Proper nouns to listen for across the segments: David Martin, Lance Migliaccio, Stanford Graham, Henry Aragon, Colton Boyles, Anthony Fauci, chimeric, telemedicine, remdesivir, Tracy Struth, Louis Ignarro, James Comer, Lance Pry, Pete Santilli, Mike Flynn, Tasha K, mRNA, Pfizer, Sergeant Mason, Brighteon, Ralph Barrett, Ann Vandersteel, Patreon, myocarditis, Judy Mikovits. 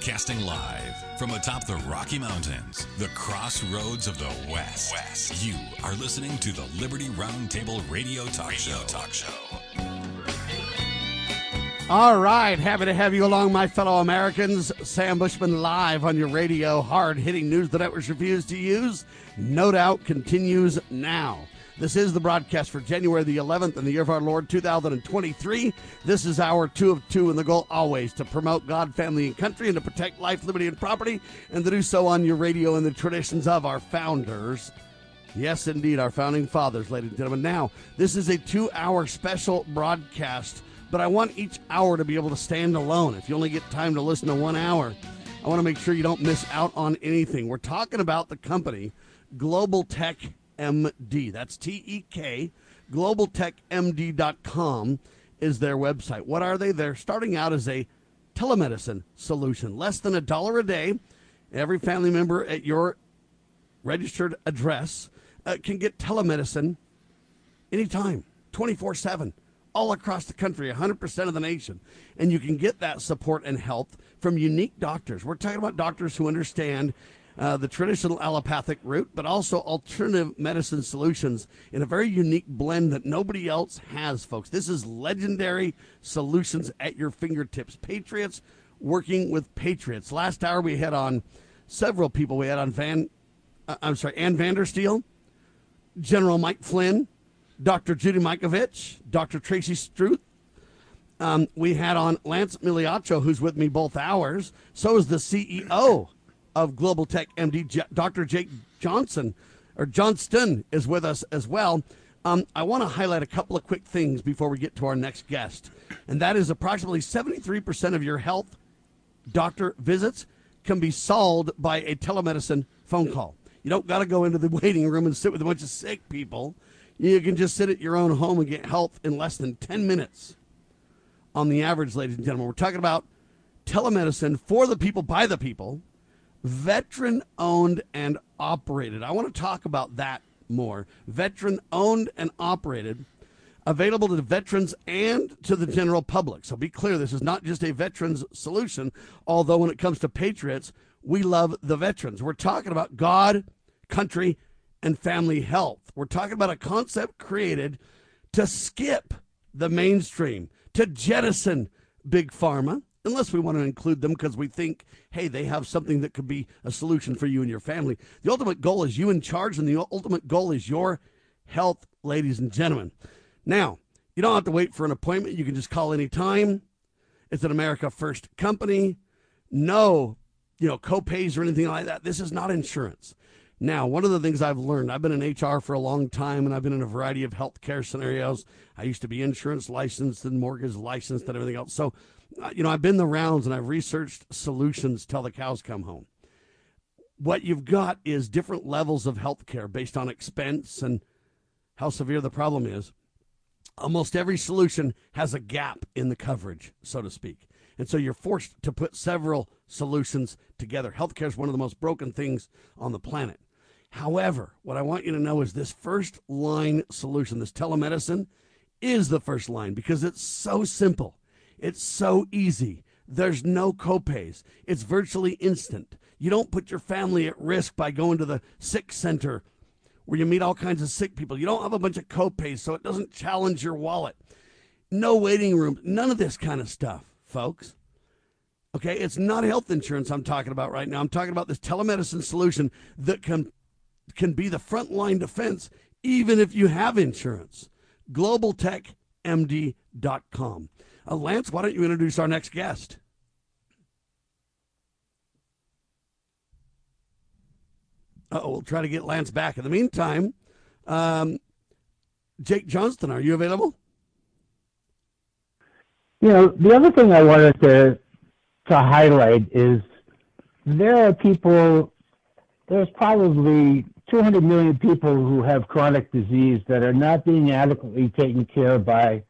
Broadcasting live from atop the Rocky Mountains, the crossroads of the West. You are listening to the Liberty Roundtable Radio Talk Show. All right. Happy to have you along, my fellow Americans. Sam Bushman live on your radio. Hard-hitting news the networks refuse to use. No doubt continues now. This is the broadcast for January the 11th in the year of our Lord, 2023. This is hour 2 of 2, and the goal always to promote God, family, and country, and to protect life, liberty, and property, and to do so on your radio in the traditions of our founders. Yes, indeed, our founding fathers, ladies and gentlemen. Now, this is a 2-hour special broadcast, but I want each hour to be able to stand alone. If you only get time to listen to 1 hour, I want to make sure you don't miss out on anything. We're talking about the company, Global Tech MD. That's T-E-K. GlobalTechMD.com is their website. What are they? They're starting out as a telemedicine solution. Less than $1 a day. Every family member at your registered address can get telemedicine anytime, 24/7, all across the country, 100% of the nation. And you can get that support and help from unique doctors. We're talking about doctors who understand the traditional allopathic route, but also alternative medicine solutions in a very unique blend that nobody else has, folks. This is legendary solutions at your fingertips. Patriots working with patriots. Last hour we had on several people. We had on Ann Vandersteel, General Mike Flynn, Dr. Judy Mikovits, Dr. Tracy Struth. We had on Lance Migliaccio, who's with me both hours. So is the CEO of Global Tech MD, Dr. Jake Johnson, or Johnston, is with us as well. I want to highlight a couple of quick things before we get to our next guest, and that is approximately 73% of your health doctor visits can be solved by a telemedicine phone call. You don't got to go into the waiting room and sit with a bunch of sick people. You can just sit at your own home and get help in less than 10 minutes on the average, ladies and gentlemen. We're talking about telemedicine for the people, by the people, veteran-owned and operated. I want to talk about that more. Veteran-owned and operated, available to the veterans and to the general public. So be clear, this is not just a veterans solution, although when it comes to patriots, we love the veterans. We're talking about God, country, and family health. We're talking about a concept created to skip the mainstream, to jettison Big Pharma, unless we want to include them because we think, hey, they have something that could be a solution for you and your family. The ultimate goal is you in charge, and the ultimate goal is your health, ladies and gentlemen. Now, you don't have to wait for an appointment. You can just call any time. It's an America First company. No, co-pays or anything like that. This is not insurance. Now, one of the things I've learned, I've been in HR for a long time, and I've been in a variety of healthcare scenarios. I used to be insurance licensed and mortgage licensed and everything else. So, I've been the rounds, and I've researched solutions till the cows come home. What you've got is different levels of healthcare based on expense and how severe the problem is. Almost every solution has a gap in the coverage, so to speak. And so you're forced to put several solutions together. Healthcare is one of the most broken things on the planet. However, what I want you to know is this first-line solution, this telemedicine, is the first line because it's so simple. It's so easy. There's no copays. It's virtually instant. You don't put your family at risk by going to the sick center where you meet all kinds of sick people. You don't have a bunch of copays, so it doesn't challenge your wallet. No waiting room. None of this kind of stuff, folks. Okay, it's not health insurance I'm talking about right now. I'm talking about this telemedicine solution that can be the frontline defense, even if you have insurance. GlobalTechMD.com. Lance, why don't you introduce our next guest? We'll try to get Lance back. In the meantime, Jake Johnston, are you available? The other thing I wanted to highlight is there's probably 200 million people who have chronic disease that are not being adequately taken care of by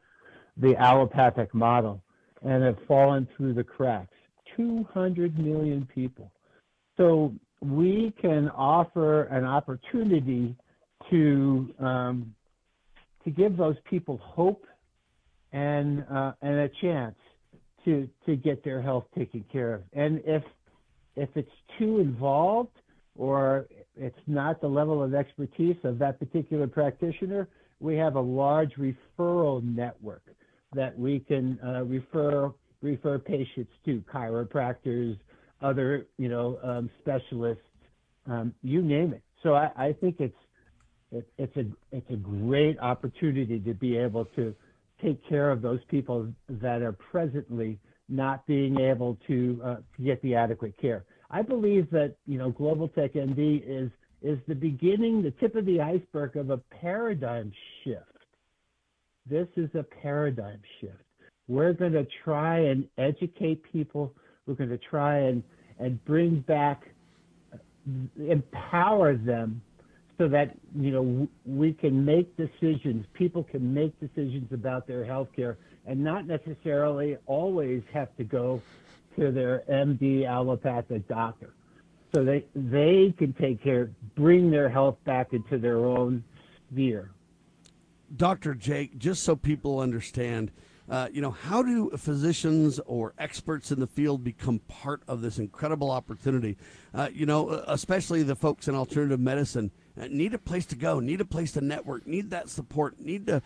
the allopathic model and have fallen through the cracks. 200 million people. So we can offer an opportunity to give those people hope and a chance to get their health taken care of. And if if it's too involved or it's not the level of expertise of that particular practitioner, we have a large referral network that we can refer patients to chiropractors, other specialists, you name it. So I think it's a great opportunity to be able to take care of those people that are presently not being able to get the adequate care. I believe that Global Tech MD is the beginning, the tip of the iceberg of a paradigm shift. This is a paradigm shift. We're going to try and educate people. We're going to try and bring back, empower them so that we can make decisions, people can make decisions about their healthcare and not necessarily always have to go to their MD allopathic doctor. So they can take care, bring their health back into their own sphere. Dr. Jake, just so people understand, how do physicians or experts in the field become part of this incredible opportunity? Especially the folks in alternative medicine need a place to go, need a place to network, need that support, need to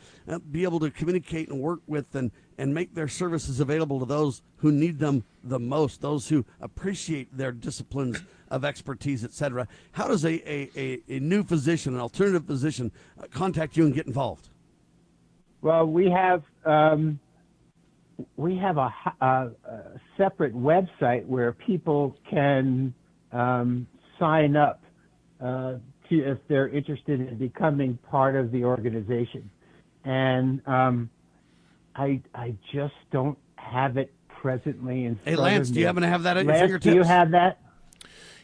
be able to communicate and work with and make their services available to those who need them the most, those who appreciate their disciplines of expertise, etc. How does a new physician, an alternative physician, contact you and get involved? Well, we have a separate website where people can sign up if they're interested in becoming part of the organization. And I just don't have it presently in front of me. Hey, Lance, do you happen to have that at your fingertips? Do you have that?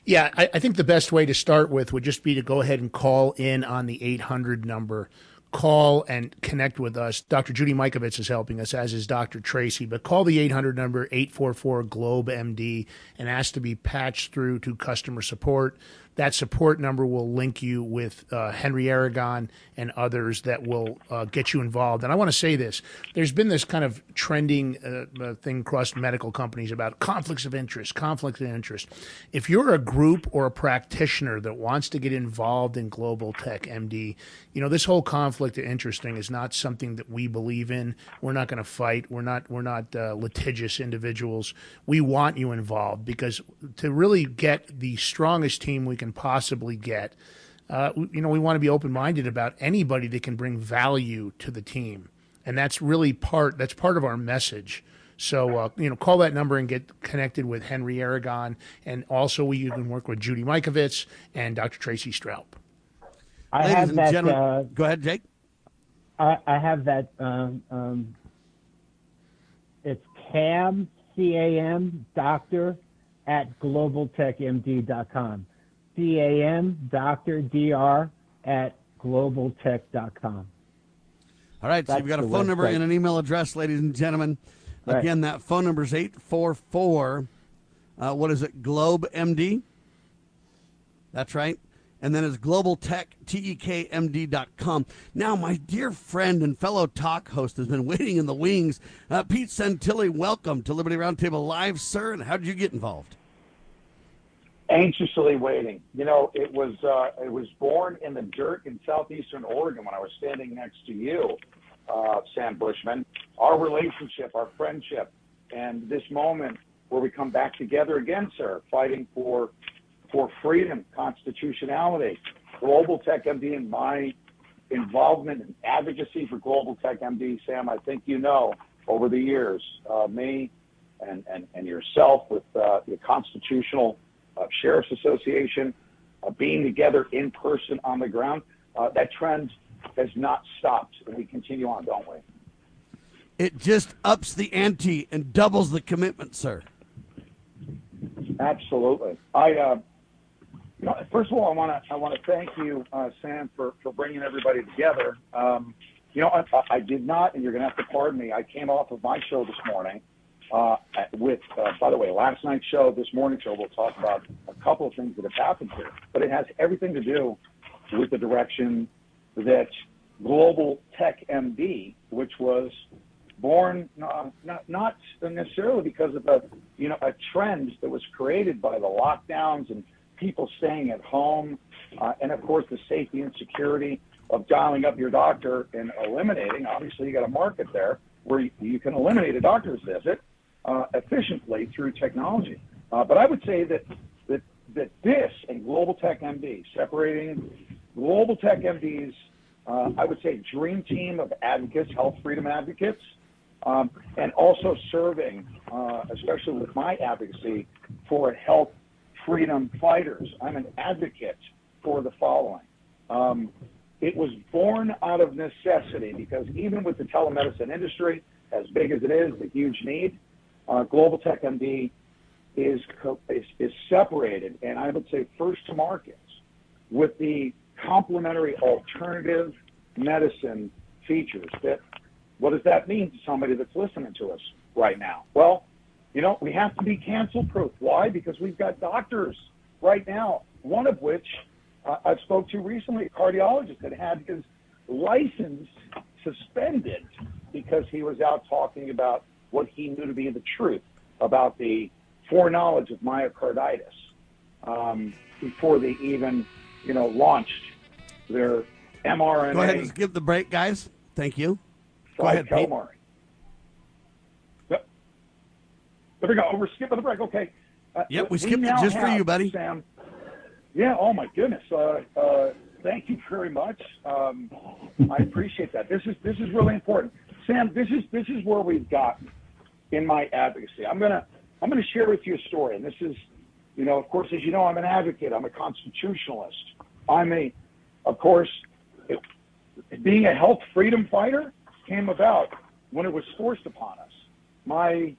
Yeah, I think the best way to start with would just be to go ahead and call in on the 800 number. Call and connect with us. Dr. Judy Mikovits is helping us, as is Dr. Tracy, but call the 800 number, 844-GLOBE-MD, and ask to be patched through to customer support. That support number will link you with Henry Aragon and others that will get you involved. And I want to say this. There's been this kind of trending thing across medical companies about conflicts of interest. If you're a group or a practitioner that wants to get involved in Global Tech MD, this whole conflict of interest thing is not something that we believe in. We're not going to fight. We're not litigious individuals. We want you involved because to really get the strongest team we can possibly get, we want to be open-minded about anybody that can bring value to the team, and that's really part of our message. So call that number and get connected with Henry Aragon, and also you can work with Judy Mikovits and Dr. Tracy Straub. Go ahead, Jake. I have that. It's CAM, C-A-M, doctor at globaltechmd.com. C-A-M, Dr. D-R at globaltech.com. All right, so you've got a phone number and an email address, ladies and gentlemen. Right. Again, that phone number is 844, GlobeMD? That's right. And then it's globaltech, TEKMD.com. Now, my dear friend and fellow talk host has been waiting in the wings. Pete Santilli, welcome to Liberty Roundtable Live, sir. And how did you get involved? Anxiously waiting. It was born in the dirt in southeastern Oregon when I was standing next to you, Sam Bushman. Our relationship, our friendship, and this moment where we come back together again, sir, fighting for freedom, constitutionality. Global Tech MD and my involvement and advocacy for Global Tech MD, Sam, I think over the years, me and yourself with the Constitutional Sheriff's Association, being together in person on the ground, that trend has not stopped, and we continue on, don't we? It just ups the ante and doubles the commitment, sir. Absolutely. First of all, I want to thank you, Sam, for bringing everybody together. I did not, and you're going to have to pardon me, I came off of my show this morning. By the way, last night's show, this morning's show, we'll talk about a couple of things that have happened here, but it has everything to do with the direction that Global Tech MD, which was born not necessarily because of a trend that was created by the lockdowns and people staying at home, and of course the safety and security of dialing up your doctor and eliminating. Obviously, you got a market there where you can eliminate a doctor's visit efficiently through technology. But I would say that this and Global Tech MD, separating Global Tech MD's, I would say, dream team of advocates, health freedom advocates, and also serving, especially with my advocacy, for health freedom fighters. I'm an advocate for the following. It was born out of necessity because even with the telemedicine industry, as big as it is, the huge need, Global Tech MD is separated, and I would say first to market, with the complementary alternative medicine features. That, what does that mean to somebody that's listening to us right now? Well, you know, we have to be cancel-proof. Why? Because we've got doctors right now, one of which I spoke to recently, a cardiologist that had his license suspended because he was out talking about what he knew to be the truth about the foreknowledge of myocarditis before they even, launched their mRNA. Go ahead and give the break, guys. Thank you. Go ahead, Pete. Yep. There we go. We're skipping the break. Okay. Yep, we skipped it just for you, buddy. Sam, yeah, oh my goodness. Thank you very much. I appreciate that. This is really important. Sam, this is where we've gotten in my advocacy. I'm gonna share with you a story, and this is, of course, as you know, I'm an advocate, I'm a constitutionalist. Being a health freedom fighter came about when it was forced upon us. My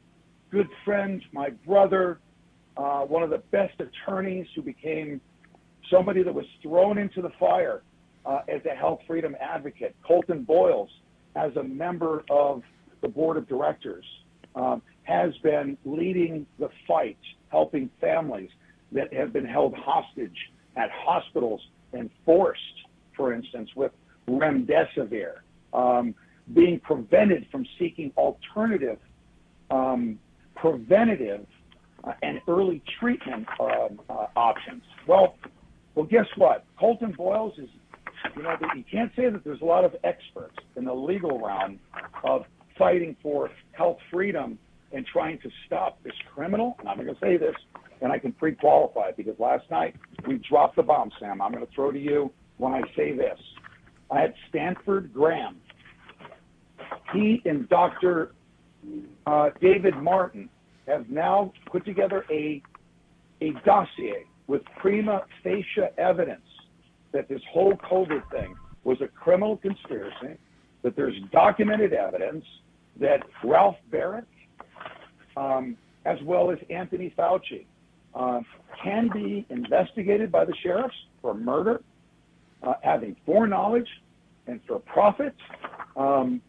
good friend, my brother, one of the best attorneys who became somebody that was thrown into the fire as a health freedom advocate, Colton Boyles, as a member of the board of directors, has been leading the fight, helping families that have been held hostage at hospitals and forced, for instance, with remdesivir, being prevented from seeking alternative, preventative and early treatment options. Well, guess what? Colton Boyles is, you can't say that there's a lot of experts in the legal realm of fighting for health freedom and trying to stop this criminal. And I'm going to say this, and I can pre-qualify it because last night we dropped the bomb, Sam. I'm going to throw to you when I say this. I had Stanford Graham. He and Dr. David Martin have now put together a dossier with prima facie evidence that this whole COVID thing was a criminal conspiracy, that there's documented evidence that Ralph Barrett, as well as Anthony Fauci, can be investigated by the sheriffs for murder, having foreknowledge, and for profit, and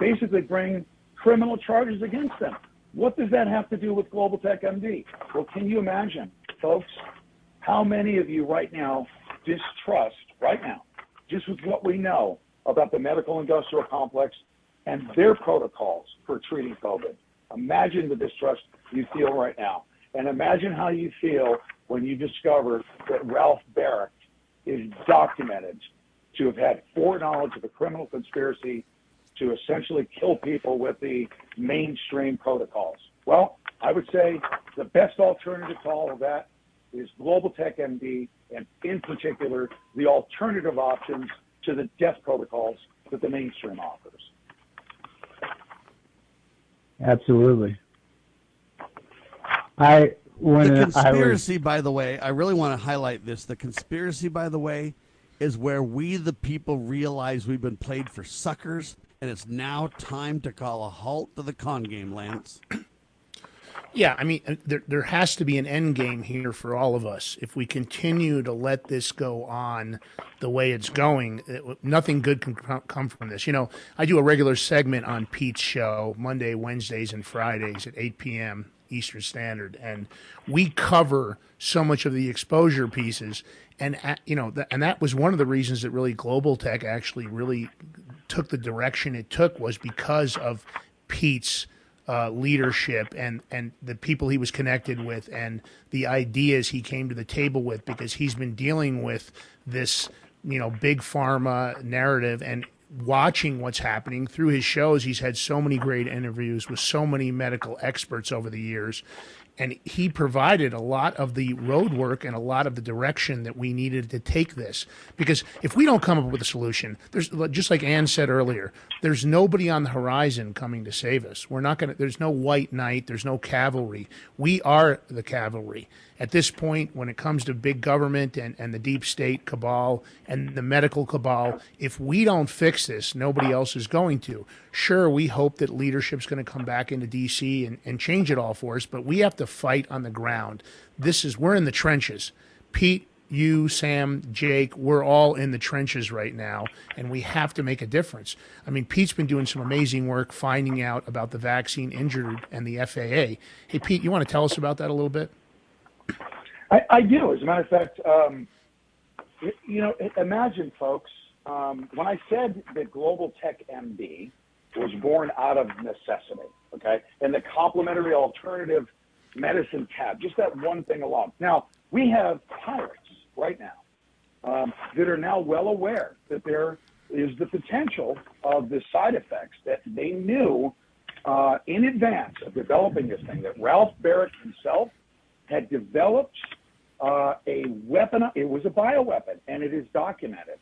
basically bring criminal charges against them. What does that have to do with Global Tech MD? Well, can you imagine, folks, how many of you right now distrust, right now, just with what we know about the medical industrial complex and their protocols for treating COVID? Imagine the distrust you feel right now. And imagine how you feel when you discover that Ralph Barrett is documented to have had foreknowledge of a criminal conspiracy to essentially kill people with the mainstream protocols. Well, I would say the best alternative to all of that is Global Tech MD, and in particular, the alternative options to the death protocols that the mainstream offers. Absolutely. By the way, I really want to highlight this. The conspiracy, by the way, is where we, the people, realize we've been played for suckers. And it's now time to call a halt to the con game, Lance. Yeah, I mean, there has to be an end game here for all of us. If we continue to let this go on the way it's going, nothing good can come from this. I do a regular segment on Pete's show Monday, Wednesdays, and Fridays at 8 p.m. Eastern Standard, and we cover so much of the exposure pieces. And you know, and that was one of the reasons that really Global Tech actually really took the direction it took, was because of Pete's leadership and the people he was connected with and the ideas he came to the table with, because he's been dealing with this, you know, big pharma narrative and watching what's happening through his shows. He's had so many great interviews with so many medical experts over the years, and he provided a lot of the roadwork and a lot of the direction that we needed to take this. Because if we don't come up with a solution, there's, just like Ann said earlier, there's nobody on the horizon coming to save us. We're not going to, there's no white knight, there's no cavalry. We are the cavalry. At this point, when it comes to big government and the deep state cabal and the medical cabal, if we don't fix this, nobody else is going to. Sure, we hope that leadership's going to come back into D.C. and change it all for us, but we have to fight on the ground. This is, we're in the trenches. Pete, you, Sam, Jake, we're all in the trenches right now, and we have to make a difference. I mean, Pete's been doing some amazing work finding out about the vaccine injury and the FAA. Hey, Pete, you want to tell us about that a little bit? I do. As a matter of fact, you know, imagine, folks, when I said that Global Tech MD was born out of necessity, okay, and the complementary alternative medicine tab, just that one thing alone. Now, we have pirates right now that are now well aware that there is the potential of the side effects that they knew in advance of developing this thing, that Ralph Barrett himself had developed a weapon. It was a bioweapon, and it is documented.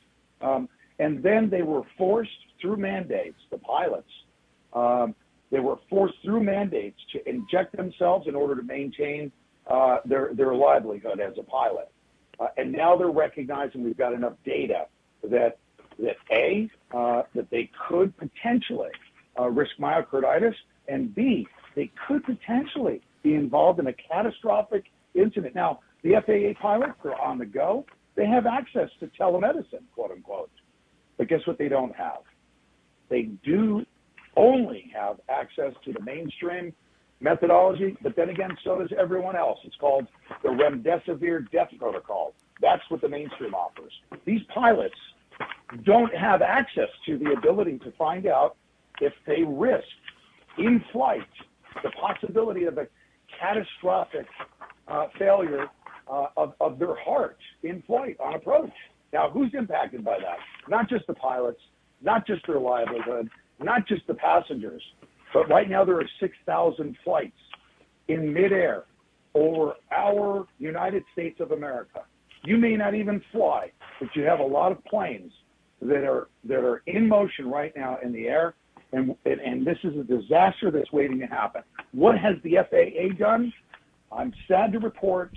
And then they were forced through mandates, the pilots, they were forced through mandates to inject themselves in order to maintain their livelihood as a pilot. And now they're recognizing we've got enough data that A, that they could potentially risk myocarditis, and B, they could potentially be involved in a catastrophic incident. Now, the FAA pilots are on the go. They have access to telemedicine, quote unquote. But guess what they don't have? They do only have access to the mainstream methodology, but then again, so does everyone else. It's called the remdesivir death protocol. That's what the mainstream offers. These pilots don't have access to the ability to find out if they risk in flight the possibility of a catastrophic failure of their heart in flight on approach. Now, who's impacted by that? Not just the pilots, not just their livelihood, not just the passengers, but right now there are 6,000 flights in midair over our United States of America. You may not even fly, but you have a lot of planes that are in motion right now in the air, and this is a disaster that's waiting to happen. What has the FAA done? I'm sad to report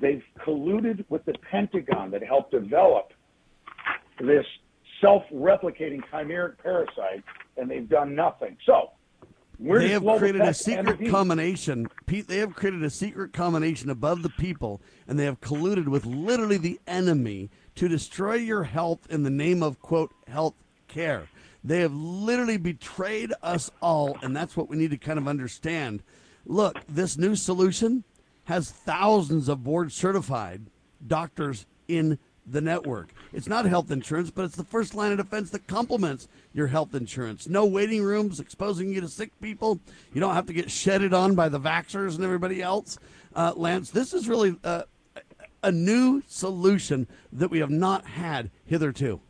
they've colluded with the Pentagon that helped develop this self-replicating chimeric parasite, and they've done nothing. So they have created a secret combination, Pete. They have created a secret combination above the people, and they have colluded with literally the enemy to destroy your health in the name of, quote, health care. They have literally betrayed us all, and that's what we need to kind of understand. Look, this new solution has thousands of board-certified doctors in the network. It's not health insurance, but it's the first line of defense that complements your health insurance. No waiting rooms exposing you to sick people. You don't have to get shedded on by the vaxxers and everybody else. Lance, this is really a new solution that we have not had hitherto.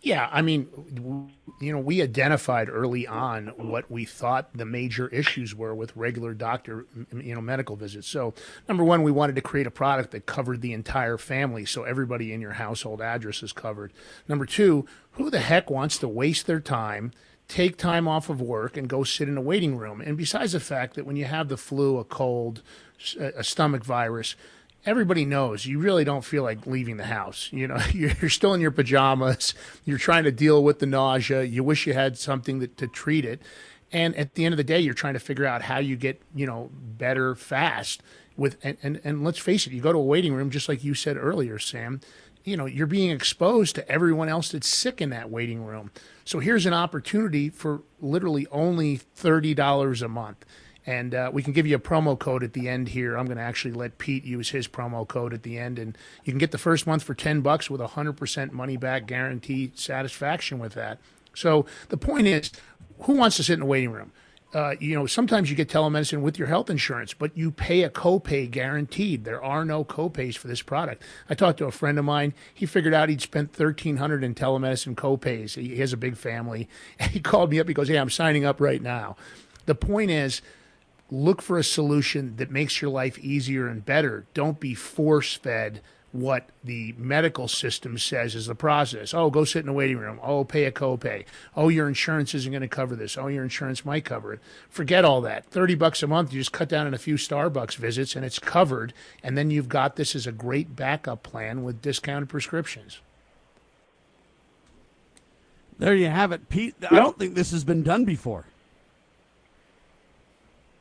Yeah, I mean, you know, we identified early on what we thought the major issues were with regular doctor, you know, medical visits. So, number one, we wanted to create a product that covered the entire family, so everybody in your household address is covered. Number two, who the heck wants to waste their time, take time off of work, and go sit in a waiting room? And besides the fact that when you have the flu, a cold, a stomach virus, everybody knows you really don't feel like leaving the house. You know, you're still in your pajamas. You're trying to deal with the nausea. You wish you had something to treat it. And at the end of the day, you're trying to figure out how you get, you know, better fast. And let's face it, you go to a waiting room, just like you said earlier, Sam, you know, you're being exposed to everyone else that's sick in that waiting room. So here's an opportunity for literally only $30 a month. And we can give you a promo code at the end here. I'm going to actually let Pete use his promo code at the end. And you can get the first month for $10 with 100% money back guarantee satisfaction with that. So the point is, who wants to sit in a waiting room? Sometimes you get telemedicine with your health insurance, but you pay a copay guaranteed. There are no copays for this product. I talked to a friend of mine. He figured out he'd spent $1,300 in telemedicine copays. He has a big family. And he called me up. He goes, "Hey, I'm signing up right now." The point is, look for a solution that makes your life easier and better. Don't be force-fed what the medical system says is the process. Oh, go sit in a waiting room. Oh, pay a copay. Oh, your insurance isn't going to cover this. Oh, your insurance might cover it. Forget all that. $30 a month, you just cut down on a few Starbucks visits, and it's covered. And then you've got this as a great backup plan with discounted prescriptions. There you have it, Pete. Yep. I don't think this has been done before.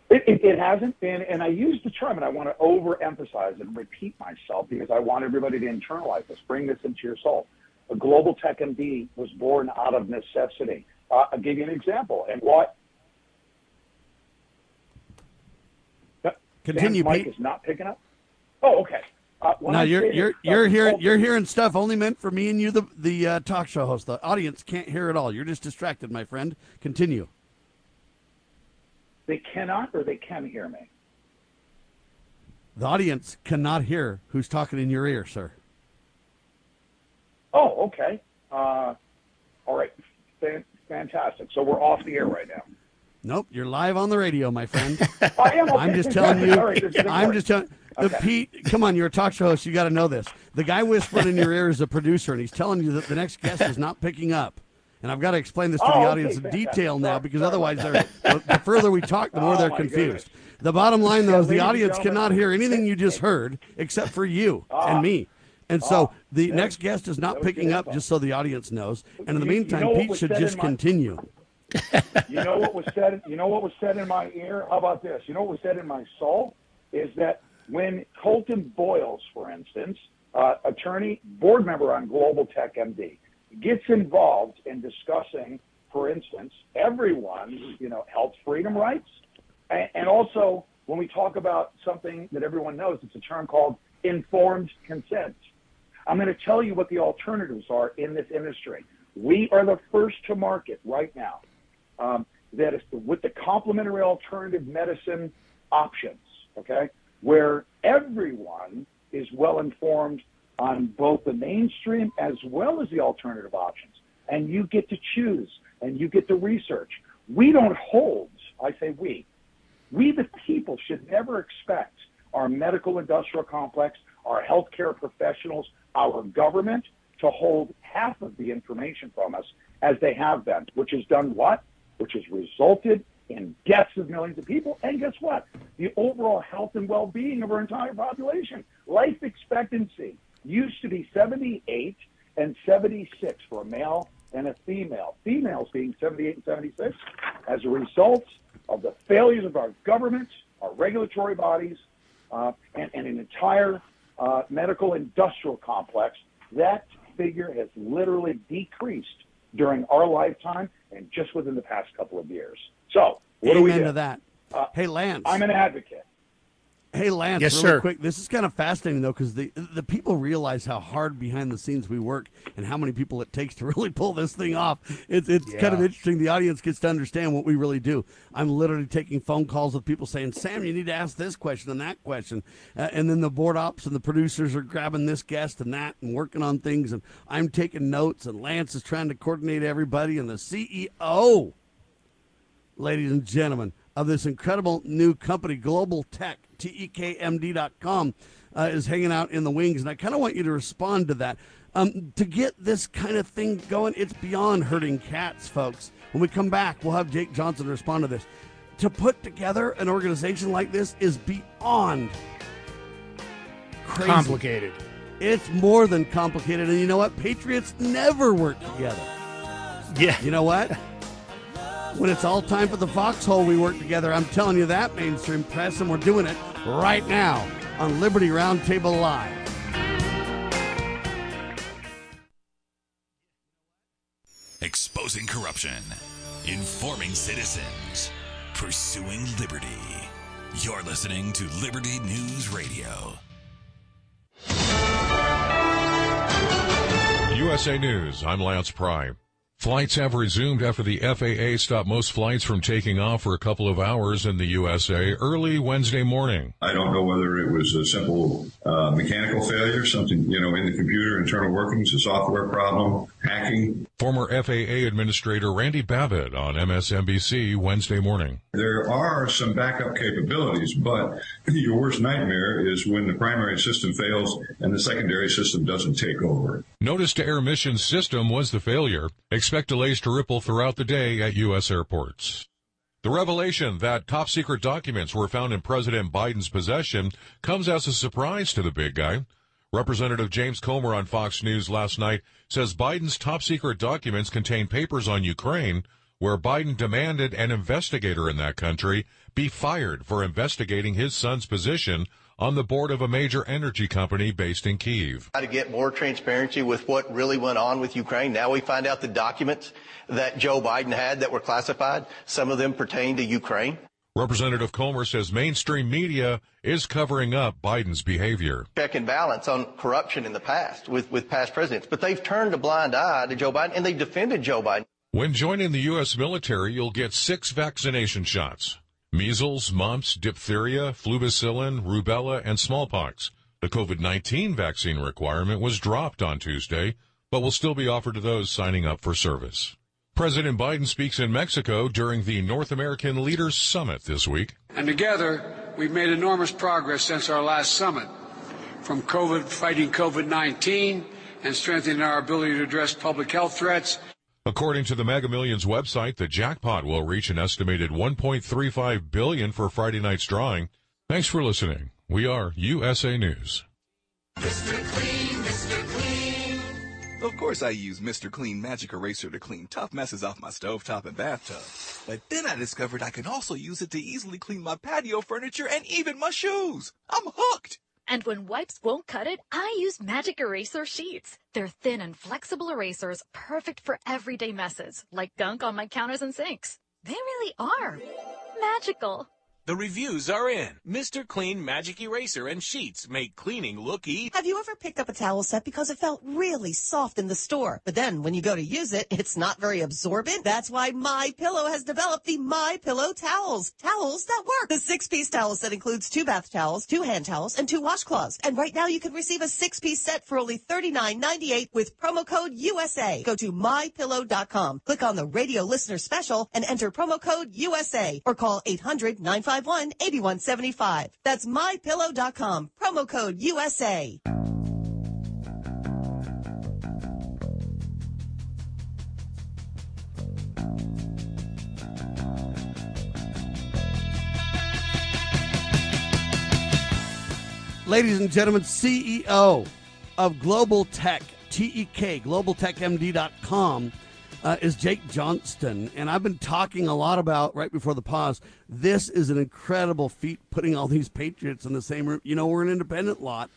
It hasn't been, and I use the term, and I want to overemphasize and repeat myself because I want everybody to internalize this, bring this into your soul. A Global Tech MD was born out of necessity. I'll give you an example. And what? Continue, Pete. Mike is not picking up. Oh, okay. No, you're hearing stuff only meant for me and you, the talk show host. The audience can't hear it all. You're just distracted, my friend. Continue. They cannot, or they can hear me? The audience cannot hear who's talking in your ear, sir. Oh, okay. All right. Fantastic. So we're off the air right now. Nope, you're live on the radio, my friend. I am. Okay. I'm just telling you. Right, I'm just telling the okay. Pete, come on, you're a talk show host. You got to know this. The guy whispering in your ear is a producer, and he's telling you that the next guest is not picking up. And I've got to explain this to the audience in detail now, because otherwise the further we talk, the more they're confused. Goodness. The bottom line, though, is the audience cannot hear anything you just heard except for you and me. And so the next guest is not picking up, just so the audience knows. And in the meantime, Pete should just continue. You know what was said in my ear? How about this? You know what was said in my soul is that when Colton Boyles, for instance, attorney, board member on Global Tech MD, gets involved in discussing, for instance, everyone's, health freedom rights. And also, when we talk about something that everyone knows, it's a term called informed consent. I'm going to tell you what the alternatives are in this industry. We are the first to market right now that is with the complementary alternative medicine options, okay, where everyone is well-informed on both the mainstream as well as the alternative options. And you get to choose, and you get to research. We don't hold, I say we the people should never expect our medical industrial complex, our healthcare professionals, our government to hold half of the information from us as they have been, which has done what? Which has resulted in deaths of millions of people, and guess what? The overall health and well-being of our entire population. Life expectancy used to be 78 and 76 for a male and a female, females being 78 and 76, as a result of the failures of our governments, our regulatory bodies, and an entire medical industrial complex. That figure has literally decreased during our lifetime and just within the past couple of years. So what do we do? Amen to that. Hey, Lance. I'm an advocate. Hey, Lance, yes, really sir. Quick. This is kind of fascinating, though, because the people realize how hard behind the scenes we work and how many people it takes to really pull this thing off. It's kind of interesting. The audience gets to understand what we really do. I'm literally taking phone calls with people saying, Sam, you need to ask this question and that question. And then the board ops and the producers are grabbing this guest and that and working on things. And I'm taking notes, and Lance is trying to coordinate everybody. And the CEO, ladies and gentlemen, of this incredible new company, Global Tech, TEKMD.com, is hanging out in the wings. And I kind of want you to respond to that. To get this kind of thing going, it's beyond herding cats, folks. When we come back, we'll have Jake Johnson respond to this. To put together an organization like this is beyond crazy. Complicated. It's more than complicated. And you know what? Patriots never work together. Yeah. You know what? When it's all time for the foxhole, we work together. I'm telling you that, mainstream press, and we're doing it right now on Liberty Roundtable Live. Exposing corruption, informing citizens, Pursuing Liberty. You're listening to Liberty News Radio. USA News, I'm Lance Pry. Flights have resumed after the FAA stopped most flights from taking off for a couple of hours in the USA early Wednesday morning. I don't know whether it was a simple mechanical failure, something, in the computer, internal workings, a software problem, hacking. Former FAA Administrator Randy Babbitt on MSNBC Wednesday morning. There are some backup capabilities, but your worst nightmare is when the primary system fails and the secondary system doesn't take over. Notice to air mission system was the failure. Expect delays to ripple throughout the day at U.S. airports. The revelation that top-secret documents were found in President Biden's possession comes as a surprise to the big guy. Representative James Comer on Fox News last night says Biden's top-secret documents contain papers on Ukraine, where Biden demanded an investigator in that country be fired for investigating his son's position on the board of a major energy company based in Kyiv. How to get more transparency with what really went on with Ukraine. Now we find out the documents that Joe Biden had that were classified. Some of them pertain to Ukraine. Representative Comer says mainstream media is covering up Biden's behavior. Check and balance on corruption in the past with past presidents. But they've turned a blind eye to Joe Biden, and they've defended Joe Biden. When joining the U.S. military, you'll get 6 vaccination shots. Measles, mumps, diphtheria, fluticillin, rubella, and smallpox. The COVID-19 vaccine requirement was dropped on Tuesday, but will still be offered to those signing up for service. President Biden speaks in Mexico during the North American Leaders Summit this week. And together, we've made enormous progress since our last summit, from fighting COVID-19 and strengthening our ability to address public health threats. According to the Mega Millions website, the jackpot will reach an estimated $1.35 billion for Friday night's drawing. Thanks for listening. We are USA News. Mr. Clean, Mr. Clean. Of course I use Mr. Clean Magic Eraser to clean tough messes off my stovetop and bathtub. But then I discovered I can also use it to easily clean my patio furniture and even my shoes. I'm hooked. And when wipes won't cut it, I use Magic Eraser Sheets. They're thin and flexible erasers, perfect for everyday messes, like gunk on my counters and sinks. They really are magical. The reviews are in. Mr. Clean Magic Eraser and Sheets make cleaning look easy. Have you ever picked up a towel set because it felt really soft in the store, but then when you go to use it, it's not very absorbent? That's why MyPillow has developed the MyPillow Towels. Towels that work. The 6-piece towel set includes 2 bath towels, 2 hand towels, and 2 washcloths. And right now you can receive a 6-piece set for only $39.98 with promo code USA. Go to MyPillow.com, click on the radio listener special, and enter promo code USA, or call 800-955. 8175. That's mypillow.com. Promo code USA. Ladies and gentlemen, CEO of Global Tech, TEK, globaltechmd.com. Is Jake Johnson, and I've been talking a lot about, right before the pause, this is an incredible feat, putting all these patriots in the same room. We're an independent lot,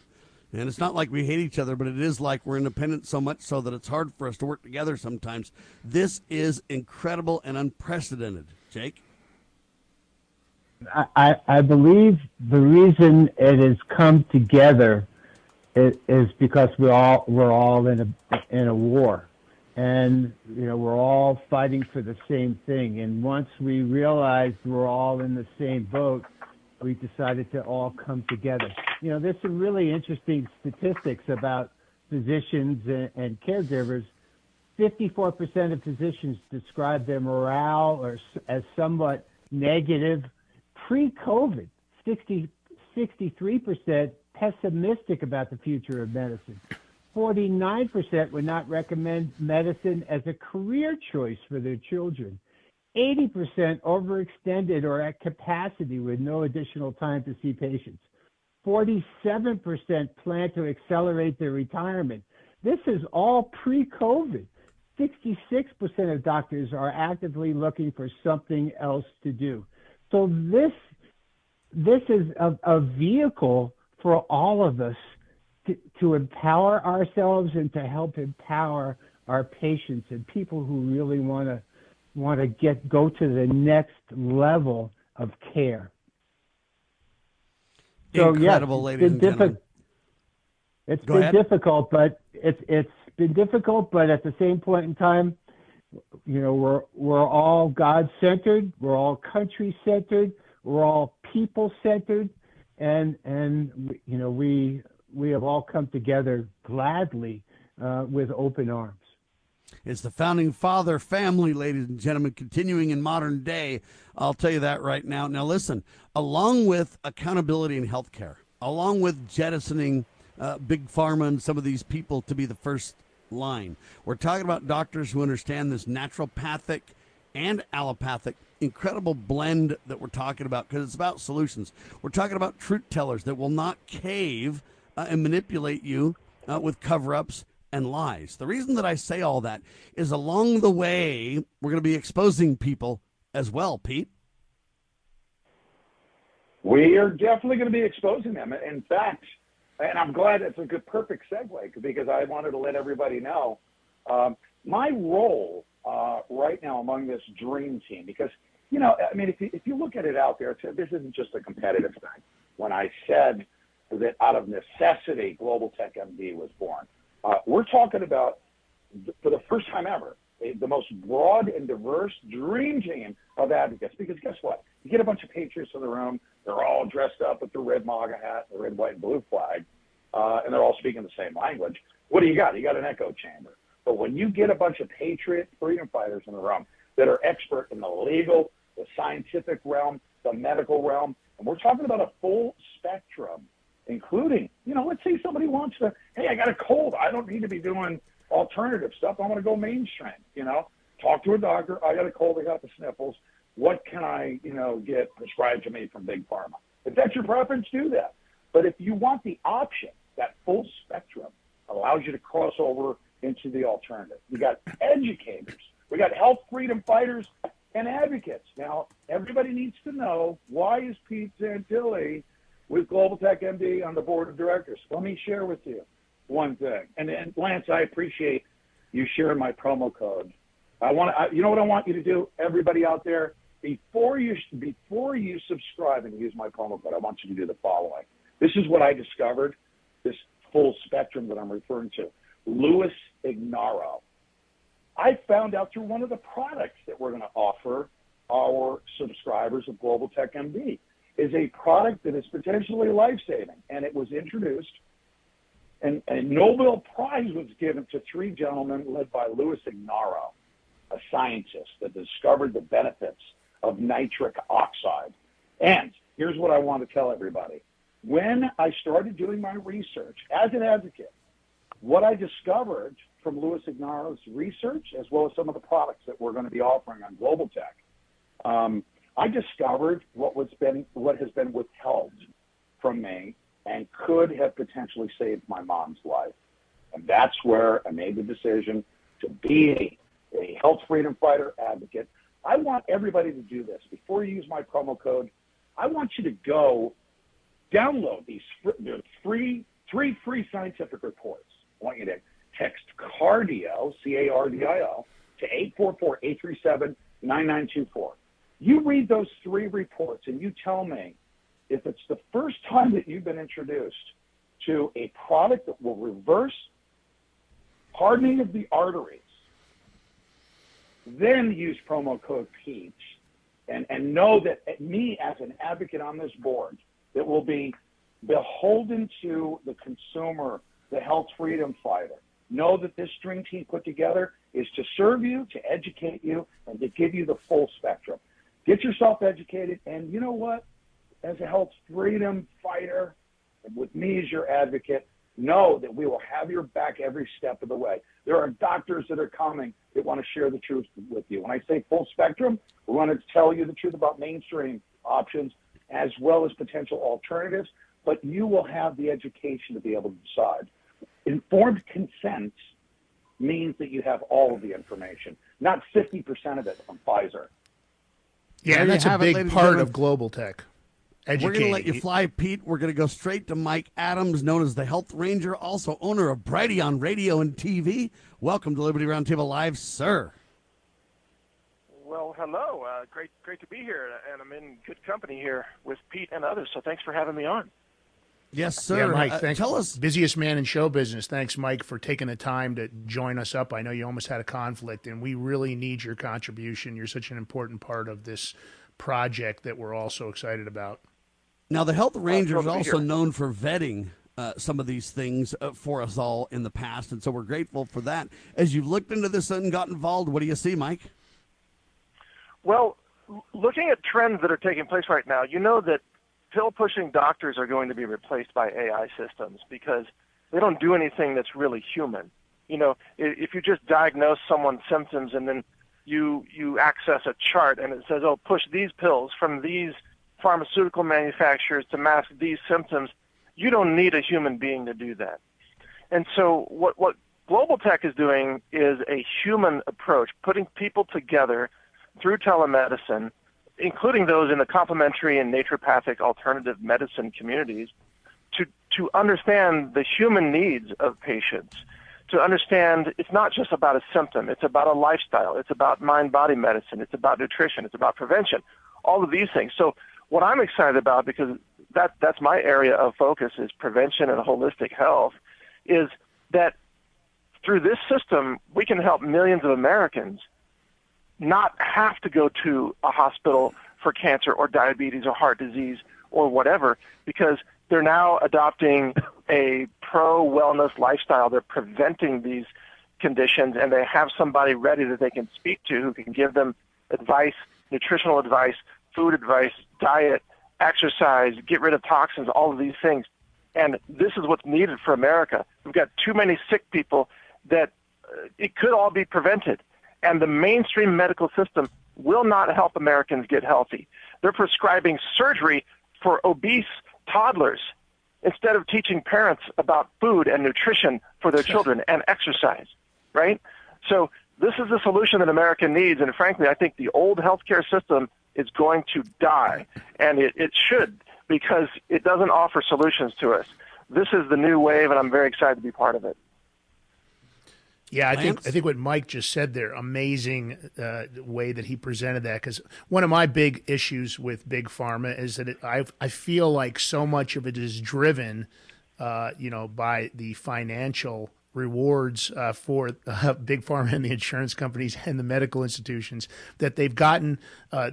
and it's not like we hate each other, but it is like we're independent so much so that it's hard for us to work together sometimes. This is incredible and unprecedented. Jake? I believe the reason it has come together is because we're all in a war. And, we're all fighting for the same thing. And once we realized we're all in the same boat, we decided to all come together. There's some really interesting statistics about physicians and caregivers. 54% of physicians describe their morale as somewhat negative pre-COVID. 63% pessimistic about the future of medicine. 49% would not recommend medicine as a career choice for their children. 80% overextended or at capacity with no additional time to see patients. 47% plan to accelerate their retirement. This is all pre-COVID. 66% of doctors are actively looking for something else to do. So this is a vehicle for all of us to empower ourselves and to help empower our patients and people who really want to want to go to the next level of care. So, incredible, yeah, ladies and gentlemen. It's been difficult, but it's been difficult. But at the same point in time, you know, we're all God-centered, we're all country-centered, we're all people-centered, and you know, we have all come together gladly with open arms. It's the founding father family, ladies and gentlemen, continuing in modern day. I'll tell you that right now. Now, listen, along with accountability in healthcare, along with jettisoning big pharma and some of these people to be the first line, we're talking about doctors who understand this naturopathic and allopathic incredible blend that we're talking about, because it's about solutions. We're talking about truth tellers that will not cave and manipulate you with cover-ups and lies. The reason that I say all that is along the way, we're going to be exposing people as well, Pete. We are definitely going to be exposing them. In fact, and I'm glad it's a good, perfect segue, because I wanted to let everybody know my role right now among this dream team, because, you know, I mean, if you look at it out there, this isn't just a competitive thing. When I said that out of necessity, Global Tech MD was born, we're talking about, for the first time ever, the most broad and diverse dream team of advocates. Because guess what? You get a bunch of patriots in the room. They're all dressed up with the red MAGA hat, the red, white, and blue flag, and they're all speaking the same language. What do you got? You got an echo chamber. But when you get a bunch of patriot freedom fighters in the room that are expert in the legal, the scientific realm, the medical realm, and we're talking about a full spectrum, including, you know, let's say somebody wants to, hey, I got a cold. I don't need to be doing alternative stuff. I want to go mainstream, you know, talk to a doctor. I got a cold. I got the sniffles. What can I, you know, get prescribed to me from Big Pharma? If that's your preference, do that. But if you want the option, that full spectrum allows you to cross over into the alternative. We got educators. We got health freedom fighters and advocates. Now, everybody needs to know, why is Pete Santilli with Global Tech MD on the board of directors? Let me share with you one thing. And Lance, I appreciate you sharing my promo code. You know what I want you to do, everybody out there, before you subscribe and use my promo code, I want you to do the following. This is what I discovered, this full spectrum that I'm referring to. Louis Ignarro. I found out through one of the products that we're going to offer our subscribers of Global Tech MD. Is a product that is potentially life-saving, and it was introduced, and a Nobel Prize was given to three gentlemen led by Louis Ignarro, a scientist that discovered the benefits of nitric oxide. And here's what I want to tell everybody. When I started doing my research as an advocate, what I discovered from Louis Ignarro's research, as well as some of the products that we're going to be offering on Global Tech, I discovered what has been withheld from me and could have potentially saved my mom's life. And that's where I made the decision to be a health freedom fighter advocate. I want everybody to do this. Before you use my promo code, I want you to go download these three free scientific reports. I want you to text CARDIO, C-A-R-D-I-O, to 844-837-9924. You read those three reports and you tell me if it's the first time that you've been introduced to a product that will reverse hardening of the arteries, then use promo code PEACH and know that me as an advocate on this board that will be beholden to the consumer, the health freedom fighter, know that this dream team put together is to serve you, to educate you, and to give you the full spectrum. Get yourself educated, and you know what? As a health freedom fighter, and with me as your advocate, know that we will have your back every step of the way. There are doctors that are coming that want to share the truth with you. When I say full spectrum, we want to tell you the truth about mainstream options as well as potential alternatives, but you will have the education to be able to decide. Informed consent means that you have all of the information, not 50% of it from Pfizer. Yeah, and that's a big part of Global Tech. Educating. We're going to let you fly, Pete. We're going to go straight to Mike Adams, known as the Health Ranger, also owner of Brighteon Radio and TV. Welcome to Liberty Roundtable Live, sir. Well, hello. Great to be here, and I'm in good company here with Pete and others, so thanks for having me on. Yes, sir. Yeah, Mike, thanks. Tell us. Busiest man in show business. Thanks, Mike, for taking the time to join us up. I know you almost had a conflict, and we really need your contribution. You're such an important part of this project that we're all so excited about. Now, the Health Ranger is also known for vetting some of these things for us all in the past, and so we're grateful for that. As you looked into this and got involved, what do you see, Mike? Well, looking at trends that are taking place right now, you know that pill-pushing doctors are going to be replaced by AI systems because they don't do anything that's really human. You know, if you just diagnose someone's symptoms and then you access a chart and it says, oh, push these pills from these pharmaceutical manufacturers to mask these symptoms, you don't need a human being to do that. And so what Global Tech is doing is a human approach, putting people together through telemedicine, including those in the complementary and naturopathic alternative medicine communities, to understand the human needs of patients, to understand it's not just about a symptom, it's about a lifestyle, it's about mind-body medicine, it's about nutrition, it's about prevention, all of these things. So what I'm excited about, because that's my area of focus is prevention and holistic health, is that through this system, we can help millions of Americans not have to go to a hospital for cancer or diabetes or heart disease or whatever, because they're now adopting a pro-wellness lifestyle. They're preventing these conditions, and they have somebody ready that they can speak to who can give them advice, nutritional advice, food advice, diet, exercise, get rid of toxins, all of these things. And this is what's needed for America. We've got too many sick people that it could all be prevented. And the mainstream medical system will not help Americans get healthy. They're prescribing surgery for obese toddlers instead of teaching parents about food and nutrition for their children and exercise, right? So this is the solution that America needs, and frankly, I think the old healthcare system is going to die, and it should, because it doesn't offer solutions to us. This is the new wave, and I'm very excited to be part of it. Yeah, I think what Mike just said there, amazing way that he presented that, because one of my big issues with big pharma is that I feel like so much of it is driven, by the financial rewards for big pharma and the insurance companies and the medical institutions, that they've gotten,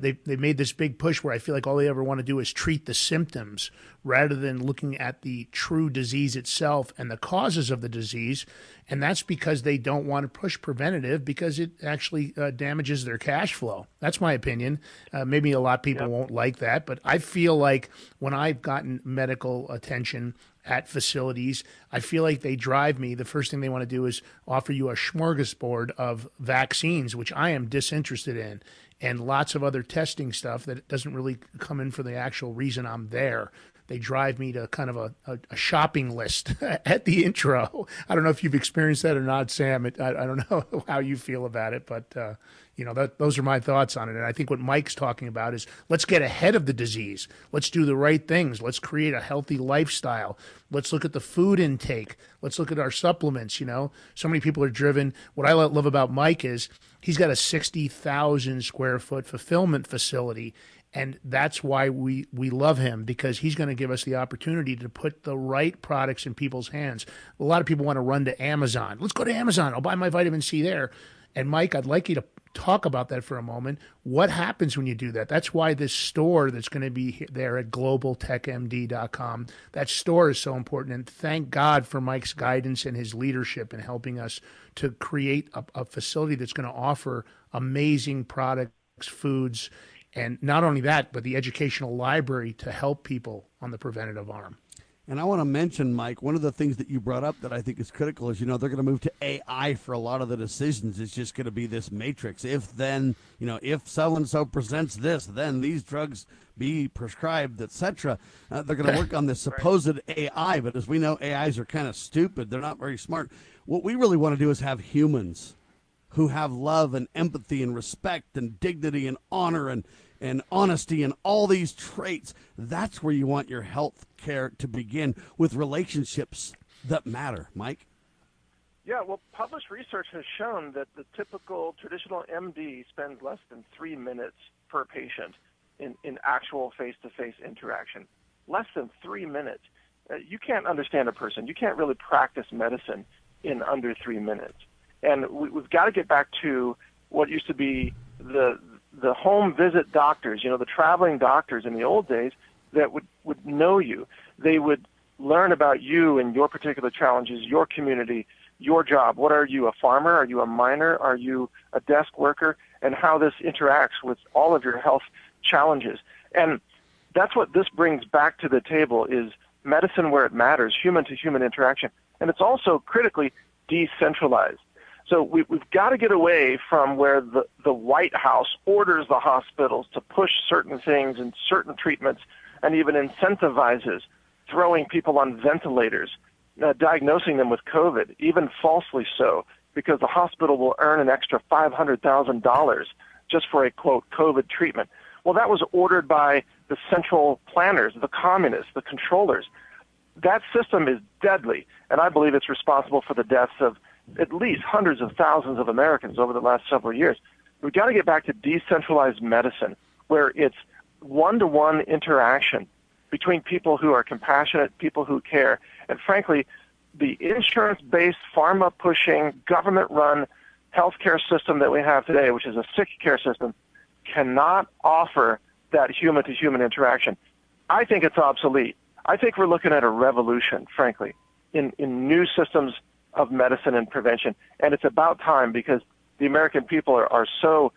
they've made this big push where I feel like all they ever want to do is treat the symptoms rather than looking at the true disease itself and the causes of the disease. And that's because they don't want to push preventative because it actually damages their cash flow. That's my opinion. Maybe a lot of people won't like that, but I feel like when I've gotten medical attention at facilities, I feel like they drive me. The first thing they want to do is offer you a smorgasbord of vaccines, which I am disinterested in, and lots of other testing stuff that doesn't really come in for the actual reason I'm there. They drive me to kind of a shopping list at the intro. I don't know if you've experienced that or not, Sam. I don't know how you feel about it, but those are my thoughts on it. And I think what Mike's talking about is let's get ahead of the disease. Let's do the right things. Let's create a healthy lifestyle. Let's look at the food intake. Let's look at our supplements. You know, so many people are driven. What I love about Mike is he's got a 60,000 square foot fulfillment facility. And that's why we love him, because he's going to give us the opportunity to put the right products in people's hands. A lot of people want to run to Amazon. Let's go to Amazon. I'll buy my vitamin C there. And, Mike, I'd like you to talk about that for a moment. What happens when you do that? That's why this store that's going to be there at globaltechmd.com, that store is so important. And thank God for Mike's guidance and his leadership in helping us to create a facility that's going to offer amazing products, foods, and not only that, but the educational library to help people on the preventative arm. And I want to mention, Mike, one of the things that you brought up that I think is critical is, they're going to move to AI for a lot of the decisions. It's just going to be this matrix. If then, if so-and-so presents this, then these drugs be prescribed, et cetera. They're going to work on this supposed AI. But as we know, AIs are kind of stupid. They're not very smart. What we really want to do is have humans who have love and empathy and respect and dignity and honor and honesty and all these traits. That's where you want your health care to begin, with relationships that matter, Mike. Yeah, well, published research has shown that the typical traditional MD spends less than 3 minutes per patient in actual face-to-face interaction. Less than 3 minutes. You can't understand a person. You can't really practice medicine in under 3 minutes. And we've got to get back to what used to be the home visit doctors, you know, the traveling doctors in the old days that would know you. They would learn about you and your particular challenges, your community, your job. What are you, a farmer? Are you a miner? Are you a desk worker? And how this interacts with all of your health challenges. And that's what this brings back to the table, is medicine where it matters, human-to-human interaction. And it's also critically decentralized. So we've got to get away from where the White House orders the hospitals to push certain things and certain treatments, and even incentivizes throwing people on ventilators, diagnosing them with COVID, even falsely so, because the hospital will earn an extra $500,000 just for a, quote, COVID treatment. Well, that was ordered by the central planners, the communists, the controllers. That system is deadly, and I believe it's responsible for the deaths of at least hundreds of thousands of Americans over the last several years. We've got to get back to decentralized medicine, where it's one-to-one interaction between people who are compassionate, people who care, and frankly, the insurance-based, pharma-pushing, government-run healthcare system that we have today, which is a sick care system, cannot offer that human-to-human interaction. I think it's obsolete. I think we're looking at a revolution, frankly, in new systems of medicine and prevention, and it's about time, because the American people are so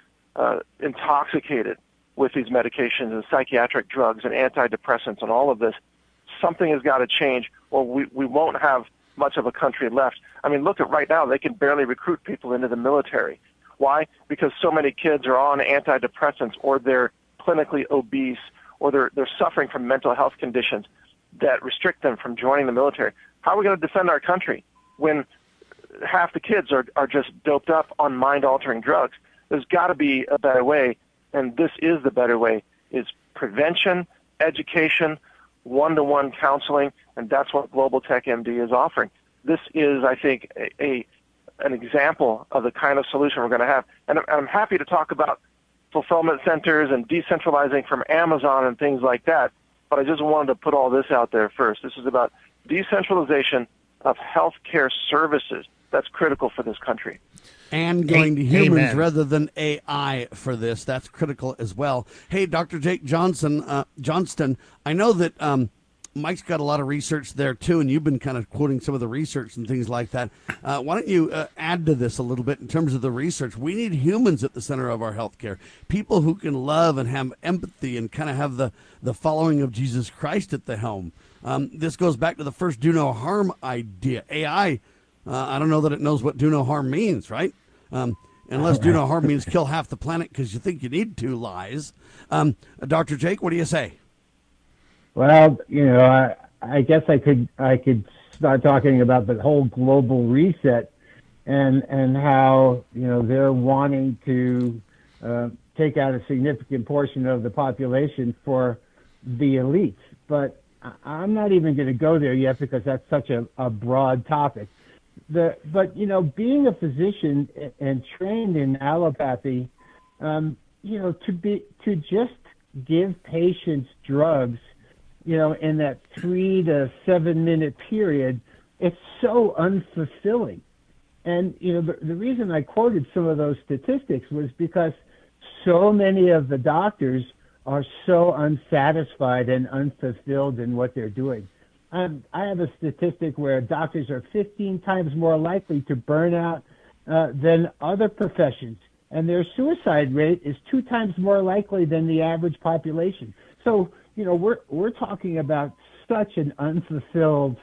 intoxicated with these medications and psychiatric drugs and antidepressants and all of this. Something has got to change, or we won't have much of a country left. I mean, look at right now. They can barely recruit people into the military. Why? Because so many kids are on antidepressants, or they're clinically obese, or they're suffering from mental health conditions that restrict them from joining the military. How are we going to defend our country when half the kids are just doped up on mind-altering drugs? There's got to be a better way, and this is the better way, is prevention, education, one-to-one counseling, and that's what Global Tech MD is offering. This is, I think, an example of the kind of solution we're going to have. And I'm happy to talk about fulfillment centers and decentralizing from Amazon and things like that, but I just wanted to put all this out there first. This is about decentralization of healthcare services. That's critical for this country. And going to humans rather than AI for this. That's critical as well. Hey, Dr. Jake Johnson, Johnston, I know that Mike's got a lot of research there, too, and you've been kind of quoting some of the research and things like that. Why don't you add to this a little bit in terms of the research? We need humans at the center of our health care, people who can love and have empathy and kind of have the following of Jesus Christ at the helm. This goes back to the first do no harm idea. AI, I don't know that it knows what do no harm means, right? Unless do no harm means kill half the planet because you think you need to, lies. Dr. Jake, what do you say? Well, you know, I guess I could start talking about the whole global reset and how, you know, they're wanting to take out a significant portion of the population for the elites. But I'm not even going to go there yet because that's such a broad topic. But, you know, being a physician and trained in allopathy, you know, to just give patients drugs, you know, in that 3 to 7 minute period, it's so unfulfilling. And, you know, the reason I quoted some of those statistics was because so many of the doctors are so unsatisfied and unfulfilled in what they're doing. I have a statistic where doctors are 15 times more likely to burn out than other professions, and their suicide rate is 2 times more likely than the average population. So, you know, we're talking about such an unfulfilled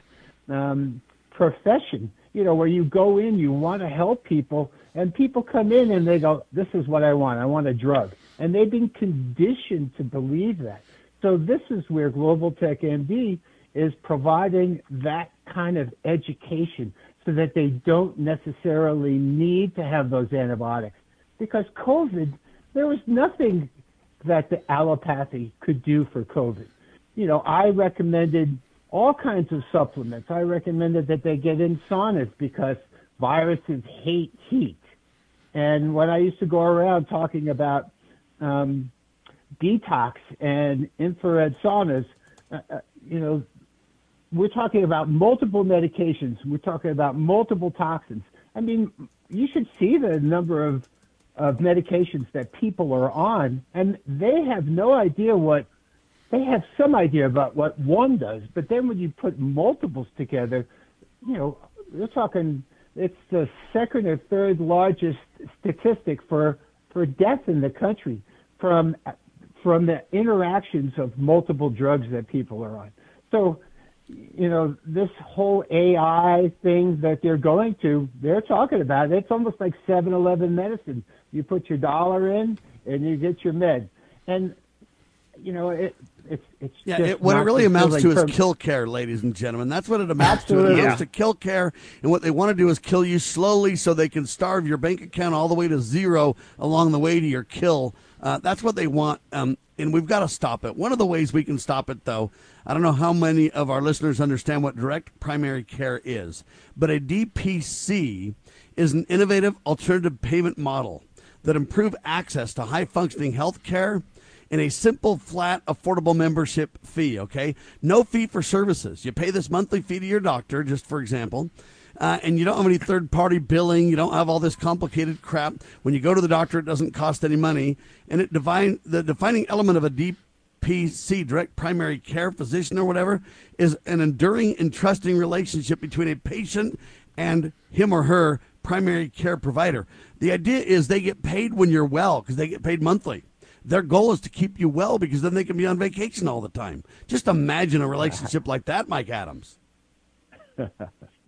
profession, you know, where you go in, you want to help people, and people come in and they go, this is what I want a drug. And they've been conditioned to believe that. So this is where Global Tech MD is providing that kind of education so that they don't necessarily need to have those antibiotics. Because COVID, there was nothing that the allopathy could do for COVID. You know, I recommended all kinds of supplements. I recommended that they get in saunas because viruses hate heat. And when I used to go around talking about detox and infrared saunas, you know, we're talking about multiple medications. We're talking about multiple toxins. I mean, you should see the number of medications that people are on, and they have no idea what, they have some idea about what one does, but then when you put multiples together, you know, you're talking, it's the second or third largest statistic for death in the country from the interactions of multiple drugs that people are on. So, you know, this whole AI thing that they're going to, they're talking about, it's almost like 7-Eleven medicine. You put your dollar in and you get your med. And, you know, it's yeah, just what it really amounts to is kill care, ladies and gentlemen. That's what it amounts to. It amounts to kill care, and what they want to do is kill you slowly so they can starve your bank account all the way to zero along the way to your kill. That's what they want, and we've got to stop it. One of the ways we can stop it, though, I don't know how many of our listeners understand what direct primary care is, but a DPC is an innovative alternative payment model that improves access to high-functioning health care and a simple, flat, affordable membership fee, okay? No fee for services. You pay this monthly fee to your doctor, just for example, and you don't have any third-party billing. You don't have all this complicated crap. When you go to the doctor, it doesn't cost any money. And it the defining element of a DPC, direct primary care physician or whatever, is an enduring and trusting relationship between a patient and him or her primary care provider. The idea is they get paid when you're well because they get paid monthly. Their goal is to keep you well because then they can be on vacation all the time. Just imagine a relationship like that, Mike Adams.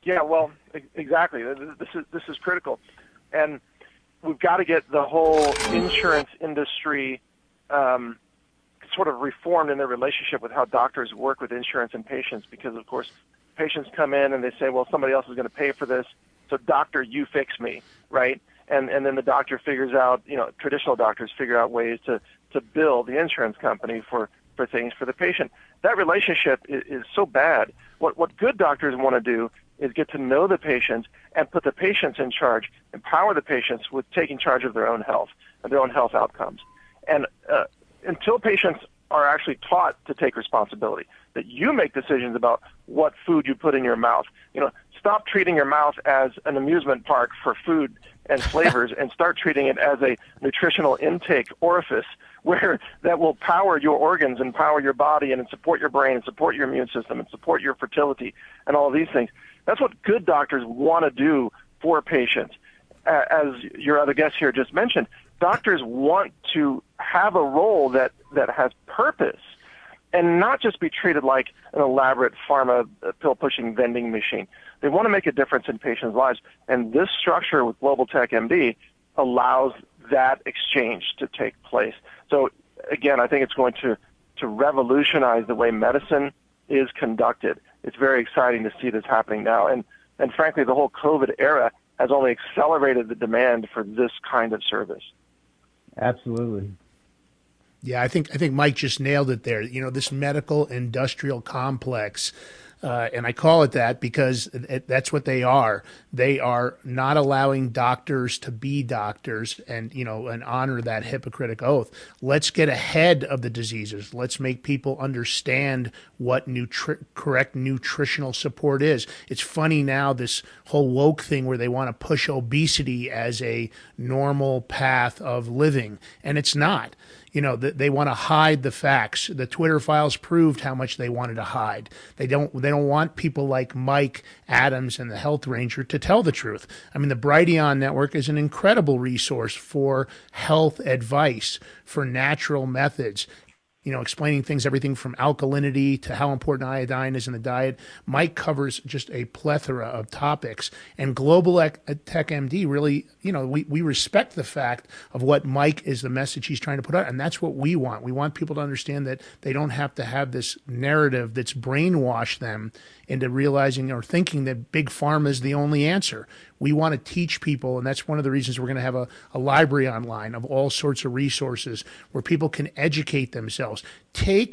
Yeah, well, exactly. This is critical. And we've got to get the whole insurance industry sort of reformed in their relationship with how doctors work with insurance and patients, because, of course, patients come in and they say, well, somebody else is going to pay for this, so doctor, you fix me, right? And then the doctor figures out, you know, traditional doctors figure out ways to bill the insurance company for things for the patient. That relationship is so bad. What good doctors want to do is get to know the patients and put the patients in charge, empower the patients with taking charge of their own health and their own health outcomes. And until patients are actually taught to take responsibility, that you make decisions about what food you put in your mouth, you know, stop treating your mouth as an amusement park for food and flavors and start treating it as a nutritional intake orifice where that will power your organs and power your body and support your brain and support your immune system and support your fertility and all of these things. That's what good doctors want to do for patients. As your other guest here just mentioned, doctors want to have a role that has purpose and not just be treated like an elaborate pharma pill-pushing vending machine. They want to make a difference in patients' lives, and this structure with Global Tech MD allows that exchange to take place. So, again, I think it's going to revolutionize the way medicine is conducted. It's very exciting to see this happening now, and frankly, the whole COVID era has only accelerated the demand for this kind of service. Absolutely. Yeah, I think Mike just nailed it there. You know, this medical industrial complex. And I call it that because that's what they are. They are not allowing doctors to be doctors and, you know, and honor that Hippocratic oath. Let's get ahead of the diseases. Let's make people understand what correct nutritional support is. It's funny now, this whole woke thing where they want to push obesity as a normal path of living, and it's not. You know, they want to hide the facts. The Twitter files proved how much they wanted to hide. They don't want people like Mike Adams and the Health Ranger to tell the truth. I mean, the Brighteon Network is an incredible resource for health advice, for natural methods, you know, explaining things, everything from alkalinity to how important iodine is in the diet. Mike covers just a plethora of topics. And Global Tech MD really, you know, we respect the fact of what Mike is, the message he's trying to put out. And that's what we want. We want people to understand that they don't have to have this narrative that's brainwashed them into realizing or thinking that big pharma is the only answer. We want to teach people, and that's one of the reasons we're going to have a library online of all sorts of resources where people can educate themselves.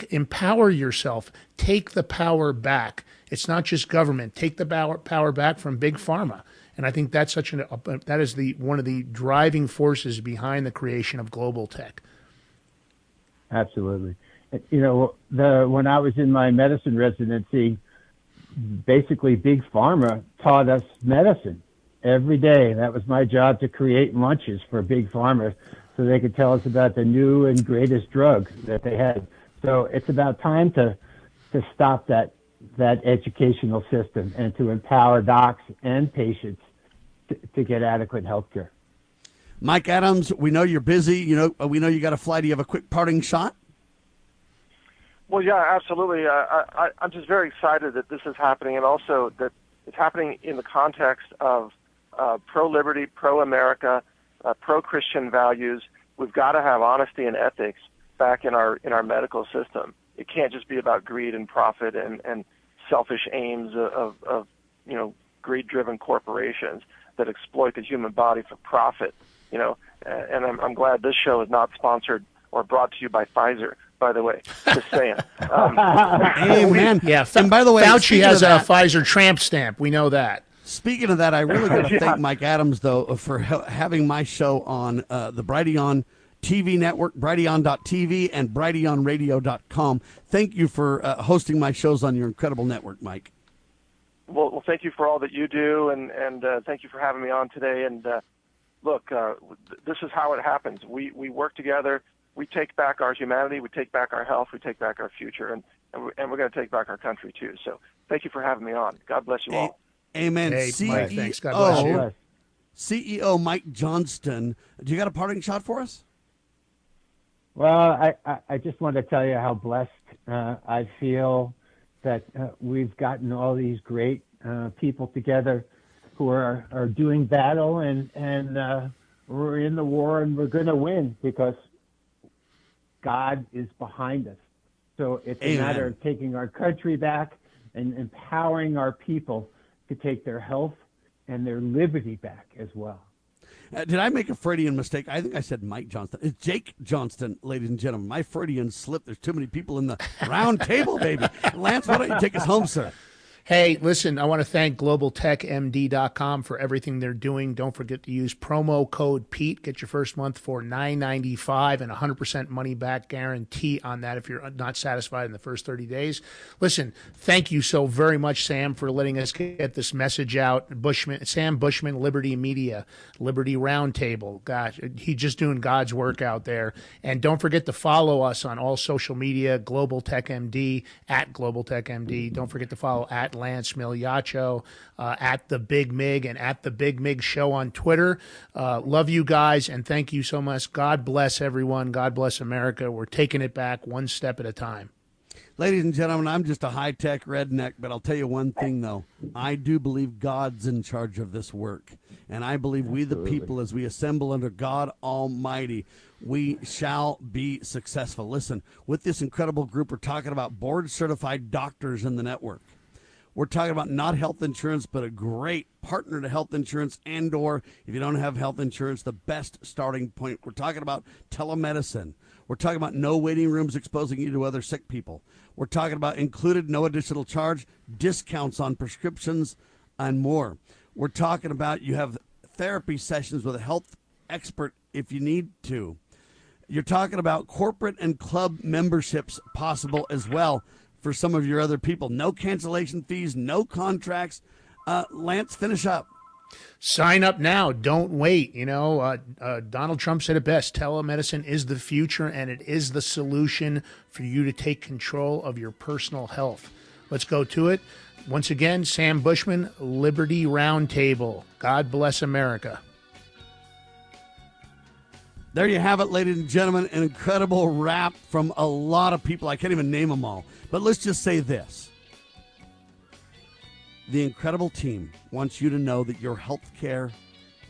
Empower yourself. Take the power back. It's not just government. Take the power back from big pharma. And I think that's one of the driving forces behind the creation of Global Tech. Absolutely. You know, when I was in my medicine residency, basically big pharma taught us medicine every day. That was my job, to create lunches for big pharma so they could tell us about the new and greatest drug that they had. So it's about time to stop that educational system and to empower docs and patients to get adequate health care. Mike Adams, we know you're busy. We know you got a flight. Do you have a quick parting shot? Well, yeah, absolutely. I'm just very excited that this is happening, and also that it's happening in the context of pro-liberty, pro-America, pro-Christian values. We've got to have honesty and ethics back in our medical system. It can't just be about greed and profit and selfish aims of greed-driven corporations that exploit the human body for profit. And I'm glad this show is not sponsored or brought to you by Pfizer, by the way, just saying. Amen. Yeah. And by the way, Fauci has a Pfizer tramp stamp. We know that. Speaking of that, I really got to thank Mike Adams, though, for having my show on the Brighteon TV network, Brighteon.tv and BrighteonRadio.com. Thank you for hosting my shows on your incredible network, Mike. Well, thank you for all that you do, and thank you for having me on today. And look, this is how it happens. We work together. We take back our humanity. We take back our health. We take back our future, and we're going to take back our country too. So thank you for having me on. God bless you all. Amen. Hey, Mike, thanks. God bless you. CEO Mike Johnston, do you got a parting shot for us? Well, I just want to tell you how blessed I feel that we've gotten all these great people together who are doing battle, and we're in the war, and we're going to win because God is behind us. So it's a matter of taking our country back and empowering our people to take their health and their liberty back as well. Did I make a Freudian mistake? I think I said Mike Johnston. It's Jake Johnston, ladies and gentlemen. My Freudian slip. There's too many people in the round table, baby. Lance, why don't you take us home, sir? Hey, listen, I want to thank globaltechmd.com for everything they're doing. Don't forget to use promo code Pete. Get your first month for $9.95 and 100% money back guarantee on that if you're not satisfied in the first 30 days. Listen, thank you so very much, Sam, for letting us get this message out. Sam Bushman, Liberty Media, Liberty Roundtable. Gosh, he's just doing God's work out there. And don't forget to follow us on all social media, Global Tech MD, at Global Tech MD. Don't forget to follow at Lance Migliaccio, at The Big Mig, and at The Big Mig Show on Twitter. Love you guys, and thank you so much. God bless everyone. God bless America. We're taking it back one step at a time. Ladies and gentlemen, I'm just a high-tech redneck, but I'll tell you one thing, though. I do believe God's in charge of this work, and I believe we, the people, as we assemble under God Almighty, we shall be successful. Listen, with this incredible group, we're talking about board-certified doctors in the network. We're talking about not health insurance, but a great partner to health insurance, and or if you don't have health insurance, the best starting point. We're talking about telemedicine. We're talking about no waiting rooms exposing you to other sick people. We're talking about included, no additional charge, discounts on prescriptions, and more. We're talking about you have therapy sessions with a health expert if you need to. You're talking about corporate and club memberships possible as well. For some of your other people, no cancellation fees, no contracts. Lance, finish up. Sign up now. Don't wait. Donald Trump said it best. Telemedicine is the future, and it is the solution for you to take control of your personal health. Let's go to it. Once again, Sam Bushman, Liberty Roundtable. God bless America. There you have it, ladies and gentlemen, an incredible wrap from a lot of people. I can't even name them all, but let's just say this. The incredible team wants you to know that your health care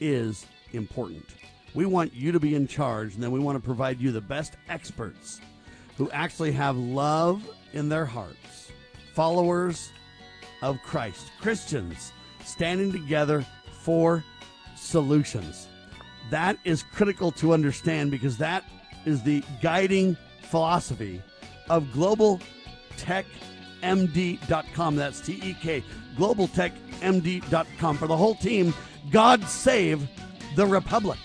is important. We want you to be in charge, and then we want to provide you the best experts who actually have love in their hearts, followers, of Christ. Christians standing together for solutions. That is critical to understand because that is the guiding philosophy of globaltechmd.com. That's T-E-K, globaltechmd.com. For the whole team, God save the Republic.